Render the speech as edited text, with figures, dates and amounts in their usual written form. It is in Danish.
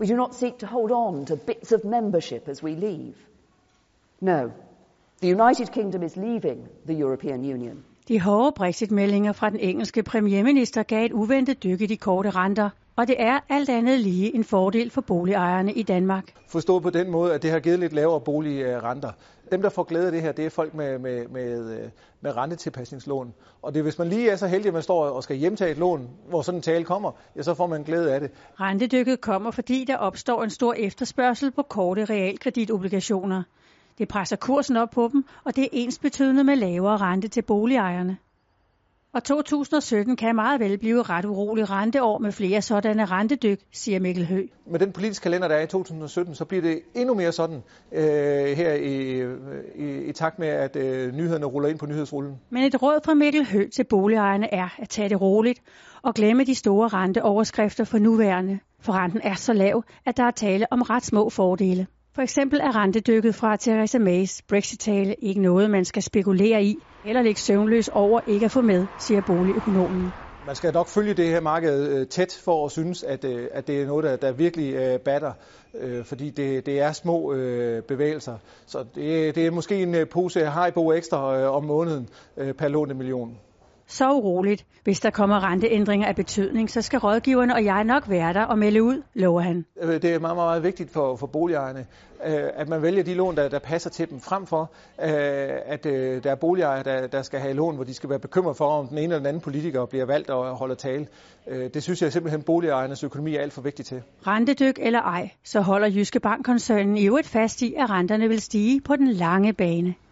We do not seek to hold on to bits of membership as we leave. No, the United Kingdom is leaving the European Union. De hårde Brexit-meldinger fra den engelske premierminister gav et uventet dyk i de korte renter, og det er alt andet lige en fordel for boligejerne i Danmark. Forstå på den måde, at det har givet lidt lavere boligrenter. Dem, der får glæde af det her, det er folk med rentetilpasningslån. Og det hvis man lige er så heldig, at man står og skal hjemtage et lån, hvor sådan en tale kommer, ja, så får man glæde af det. Rentedykket kommer, fordi der opstår en stor efterspørgsel på korte realkreditobligationer. Det presser kursen op på dem, og det er ensbetydende med lavere rente til boligejerne. Og 2017 kan meget vel blive ret uroligt renteår med flere sådanne rentedyk, siger Mikkel Høegh. Med den politiske kalender, der er i 2017, så bliver det endnu mere sådan her i takt med, at nyhederne ruller ind på nyhedsrullen. Men et råd fra Mikkel Høegh til boligejerne er at tage det roligt og glemme de store renteoverskrifter for nuværende. For renten er så lav, at der er tale om ret små fordele. For eksempel er rentedykket fra Theresa Mays Brexit-tale ikke noget, man skal spekulere i eller ligge søvnløs over ikke at få med, siger boligøkonomen. Man skal nok følge det her marked tæt for at synes, at det er noget, der virkelig batter, fordi det er små bevægelser. Så det er måske en pose Haribo ekstra om måneden per lånte million. Så uroligt. Hvis der kommer renteændringer af betydning, så skal rådgiverne og jeg nok være der og melde ud, lover han. Det er meget, meget vigtigt for boligejerne, at man vælger de lån, der passer til dem, frem for, at der er boligejere, der skal have lån, hvor de skal være bekymret for, om den ene eller den anden politiker bliver valgt og holder tale. Det synes jeg simpelthen, boligejernes økonomi er alt for vigtig til. Rentedyk eller ej, så holder Jyske Bank-koncernen i øvrigt fast i, at renterne vil stige på den lange bane.